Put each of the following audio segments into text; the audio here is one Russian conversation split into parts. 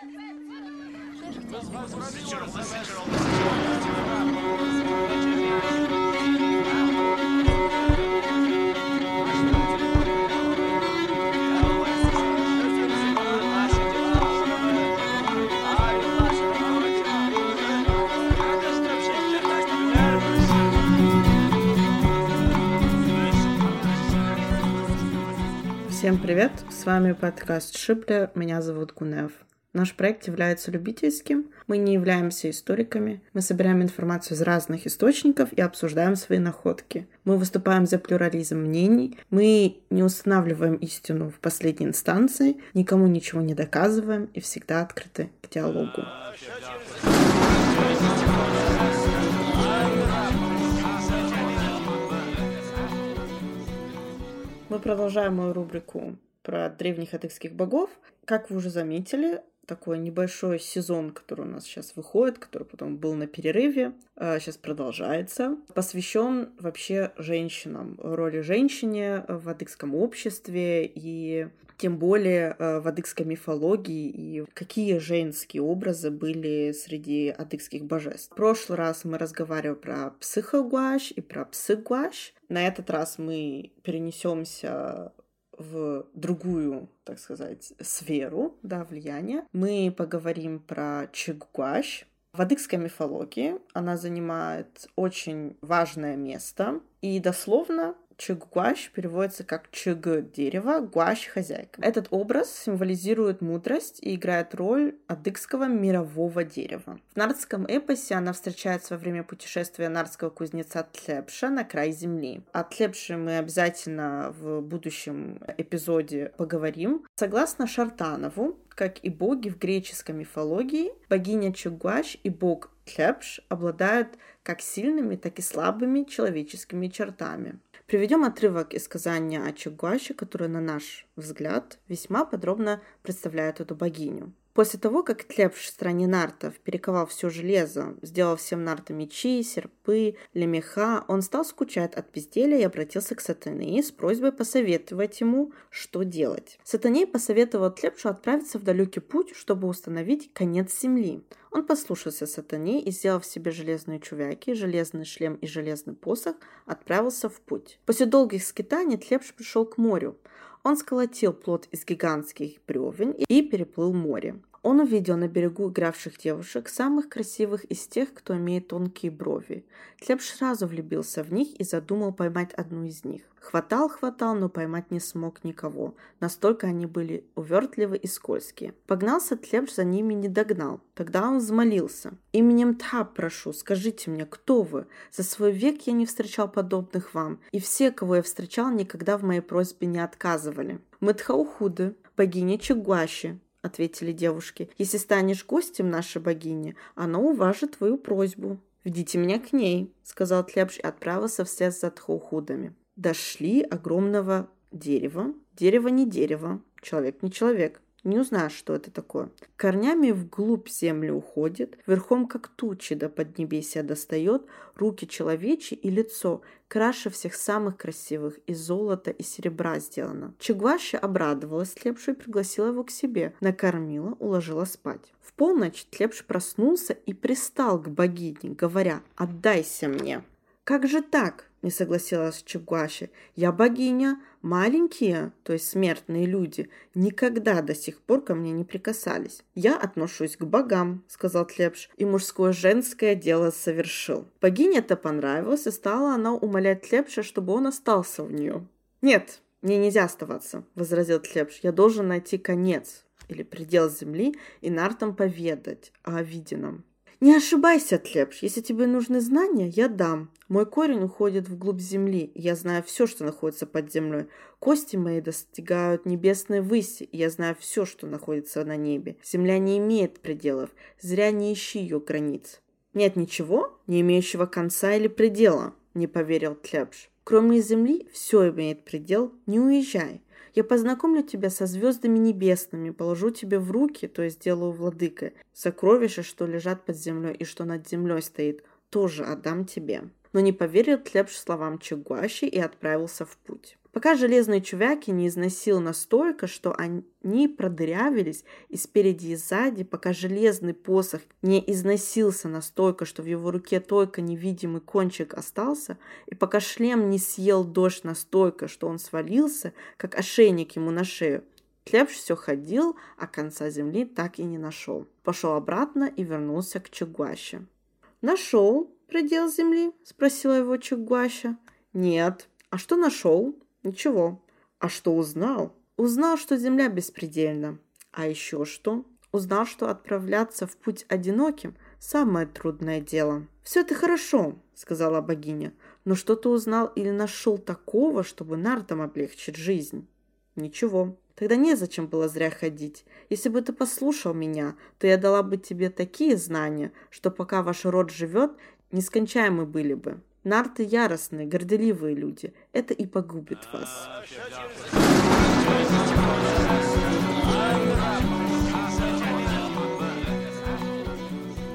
Всем привет! С вами подкаст Шипля, меня зовут Гунев. Наш проект является любительским, мы не являемся историками, мы собираем информацию из разных источников и обсуждаем свои находки. Мы выступаем за плюрализм мнений, мы не устанавливаем истину в последней инстанции, никому ничего не доказываем и всегда открыты к диалогу. Мы продолжаем мою рубрику про древних адыгских богов. Как вы уже заметили, такой небольшой сезон, который у нас сейчас выходит, который потом был на перерыве, сейчас продолжается, посвящен вообще женщинам, роли женщины в адыгском обществе и тем более в адыгской мифологии и какие женские образы были среди адыгских божеств. В прошлый раз мы разговаривали про псыхогуаш и про псыгуаш. На этот раз мы перенесемся в другую, так сказать, сферу, да, влияния. Мы поговорим про Чъыг гуащ. В адыгской мифологии она занимает очень важное место. И дословно Чъыг гуащ переводится как чыг — дерево, гуащ — хозяйка. Этот образ символизирует мудрость и играет роль адыгского мирового дерева. В нартском эпосе она встречается во время путешествия нартского кузнеца Тлепша на край земли. О Тлепше мы обязательно в будущем эпизоде поговорим. Согласно Шартанову, как и боги в греческой мифологии, богиня Чъыг гуащ и бог Тлепш обладают как сильными, так и слабыми человеческими чертами. Приведем отрывок из сказания о Чъыг гуащ, который, на наш взгляд, весьма подробно представляет эту богиню. После того, как Тлепш в стране нартов перековал все железо, сделал всем нартам мечи, серпы, лемеха, он стал скучать от безделия и обратился к Сатане с просьбой посоветовать ему, что делать. Сатане посоветовал Тлепшу отправиться в далекий путь, чтобы установить конец земли. Он послушался Сатане и, сделав себе железные чувяки, железный шлем и железный посох, отправился в путь. После долгих скитаний Тлепш пришел к морю. Он сколотил плот из гигантских бревен и переплыл море. Он увидел на берегу игравших девушек, самых красивых из тех, кто имеет тонкие брови. Тлепш сразу влюбился в них и задумал поймать одну из них. Хватал, но поймать не смог никого. Настолько они были увертливы и скользкие. Погнался Тлепш за ними, не догнал. Тогда он взмолился. «Именем Тха прошу, скажите мне, кто вы? За свой век я не встречал подобных вам, и все, кого я встречал, никогда в моей просьбе не отказывали». «Мэтхаухуды, богиня Чъыг гуащ», — ответили девушки. «Если станешь гостем нашей богини, она уважит твою просьбу». «Ведите меня к ней», — сказал Тлепш и отправился вслед за тхухудами. Дошли огромного дерева. Дерево не дерево, человек не человек. Не узнаешь, что это такое. Корнями вглубь земли уходит, верхом как тучи до поднебесья достает, руки человечьи и лицо, краше всех самых красивых, из золота и серебра сделано. Чъыг гуащ обрадовалась Тлепшу и пригласила его к себе, накормила, уложила спать. В полночь Тлепш проснулся и пристал к богине, говоря: «Отдайся мне». «Как же так?» — не согласилась Чъыг гуащ. «Я богиня. Маленькие, то есть смертные люди, никогда до сих пор ко мне не прикасались». «Я отношусь к богам», — сказал Тлепш, и мужское женское дело совершил. Богине-то понравилось, и стала она умолять Тлепша, чтобы он остался у нее. «Нет, мне нельзя оставаться», — возразил Тлепш. «Я должен найти конец или предел земли и нартам поведать о виденном». «Не ошибайся, Тлепш, если тебе нужны знания, я дам. Мой корень уходит вглубь земли, и я знаю все, что находится под землей. Кости мои достигают небесной выси, и я знаю все, что находится на небе. Земля не имеет пределов, зря не ищи ее границ». «Нет ничего, не имеющего конца или предела», — не поверил Тлепш. «Кроме земли все имеет предел, не уезжай. Я познакомлю тебя со звездами небесными, положу тебе в руки, то есть сделаю владыкой. Сокровища, что лежат под землей и что над землей стоит, тоже отдам тебе». Но не поверил Тлепш словам Чъыг гуащ и отправился в путь. пока железные чувяки не износило настолько, что они продырявились и спереди, и сзади, пока железный посох не износился настолько, что в его руке только невидимый кончик остался, и пока шлем не съел дождь настолько, что он свалился, как ошейник ему на шею, Тлепш все ходил, а конца земли так и не нашел. Пошел обратно и вернулся к Чъыг гуащу. «Нашел предел земли?» – спросила его Чъыг гуаща. «Нет». «А что нашел?» «Ничего». «А что узнал?» «Узнал, что земля беспредельна». «А еще что?» «Узнал, что отправляться в путь одиноким – самое трудное дело». «Все это хорошо», – сказала богиня, «но что ты узнал или нашел такого, чтобы нартам облегчить жизнь?» «Ничего». «Тогда незачем было зря ходить. Если бы ты послушал меня, то я дала бы тебе такие знания, что пока ваш род живет, нескончаемы были бы. Нарты яростные, горделивые люди. Это и погубит вас».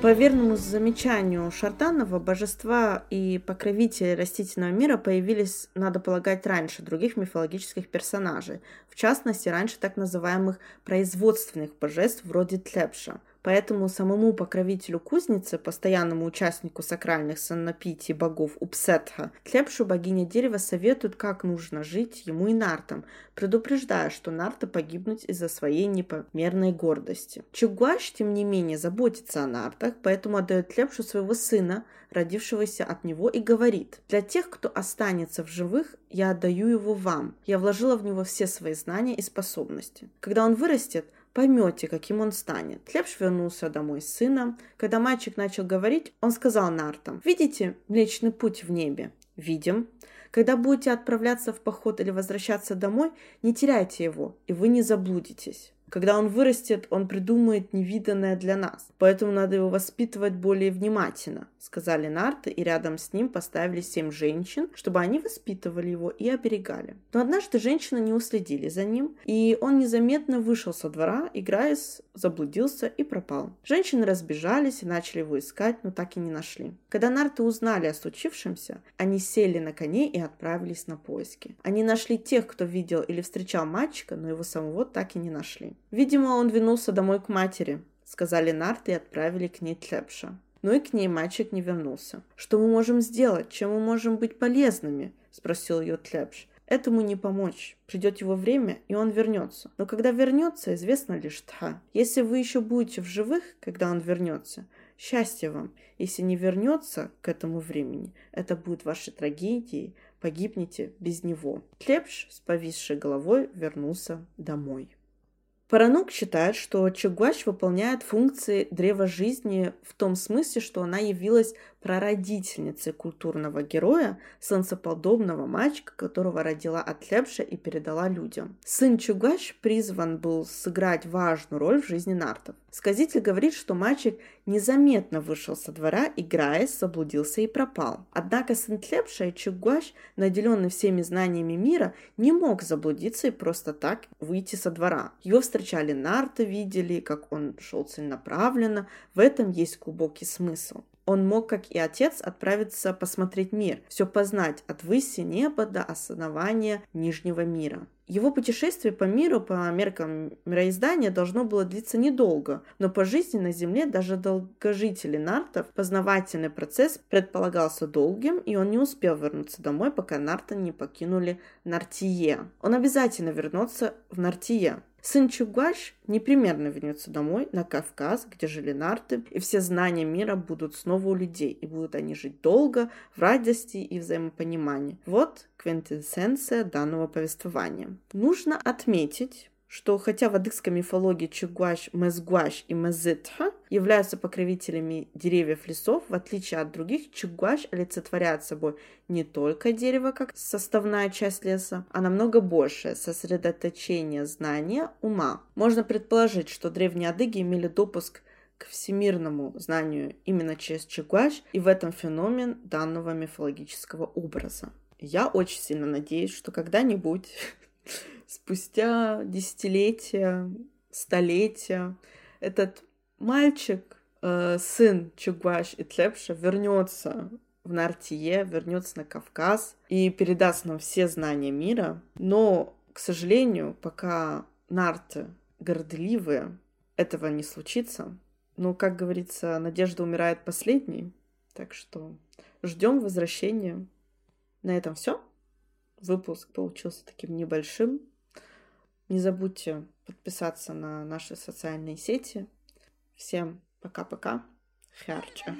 По верному замечанию Шартанова, божества и покровители растительного мира появились, надо полагать, раньше других мифологических персонажей, в частности, раньше так называемых производственных божеств вроде Тлепша. Поэтому самому покровителю кузницы, постоянному участнику сакральных соннопитий богов Упсетха, Тлепшу богиня дерева советует, как нужно жить ему и нартам, предупреждая, что нарты погибнут из-за своей непомерной гордости. Чъыг гуащ, тем не менее, заботится о нартах, поэтому отдает Тлепшу своего сына, родившегося от него, и говорит: «Для тех, кто останется в живых, я отдаю его вам. Я вложила в него все свои знания и способности. Когда он вырастет, поймете, каким он станет». Тлепш вернулся домой с сыном. Когда мальчик начал говорить, он сказал нартам: «Видите Млечный путь в небе?» «Видим». «Когда будете отправляться в поход или возвращаться домой, не теряйте его, и вы не заблудитесь. Когда он вырастет, он придумает невиданное для нас, поэтому надо его воспитывать более внимательно», — сказали нарты, и рядом с ним поставили 7 женщин, чтобы они воспитывали его и оберегали. Но однажды женщины не уследили за ним, и он незаметно вышел со двора, играясь, заблудился и пропал. Женщины разбежались и начали его искать, но так и не нашли. Когда нарты узнали о случившемся, они сели на коней и отправились на поиски. Они нашли тех, кто видел или встречал мальчика, но его самого так и не нашли. «Видимо, он вернулся домой к матери», — сказали нарты и отправили к ней Тлепша. Но и к ней мальчик не вернулся. «Что мы можем сделать? Чем мы можем быть полезными?» — спросил ее Тлепш. «Этому не помочь. Придет его время, и он вернется. Но когда вернется, известно лишь Тха. Если вы еще будете в живых, когда он вернется, счастье вам. Если не вернется к этому времени, это будут ваши трагедии. Погибнете без него». Тлепш с повисшей головой вернулся домой. Паранок считает, что Чъыг гуащ выполняет функции древа жизни в том смысле, что она явилась прародительницей культурного героя, солнцеподобного мальчика, которого родила от Тлепша и передала людям. Сын Чъыг гуащ призван был сыграть важную роль в жизни нартов. Сказитель говорит, что мальчик незаметно вышел со двора, играясь, заблудился и пропал. Однако сын Тлепша и Чъыг гуащ, наделенный всеми знаниями мира, не мог заблудиться и просто так выйти со двора. Его встречали нарты, видели, как он шел целенаправленно. В этом есть глубокий смысл. Он мог, как и отец, отправиться посмотреть мир, все познать от выси неба до основания нижнего мира. Его путешествие по миру, по меркам мироиздания, должно было длиться недолго, но по жизни на Земле даже долгожители нартов познавательный процесс предполагался долгим, и он не успел вернуться домой, пока нарты не покинули Нартие. Он обязательно вернется в Нартие. Сын Чъыг гуащ непременно вернется домой, на Кавказ, где жили нарты, и все знания мира будут снова у людей, и будут они жить долго, в радости и взаимопонимании. Вот квинтэссенция данного повествования. Нужно отметить, что хотя в адыгской мифологии Чъыг гуащ, Мезгуаш и Мезетхо являются покровителями деревьев лесов, в отличие от других, Чъыг гуащ олицетворяет собой не только дерево как составная часть леса, а намного большее сосредоточение знания ума. Можно предположить, что древние адыги имели допуск к всемирному знанию именно через Чъыг гуащ, и в этом феномен данного мифологического образа. Я очень сильно надеюсь, что когда-нибудь, спустя десятилетия, столетия, этот мальчик, сын Чъыг гуащ и Тлепша, вернется в Нартие, вернется на Кавказ и передаст нам все знания мира. Но, к сожалению, пока нарты горделивые, этого не случится. Но, как говорится, надежда умирает последней. Так что ждем возвращения. На этом все. Выпуск получился таким небольшим. Не забудьте подписаться на наши социальные сети. Всем пока-пока. Хярча.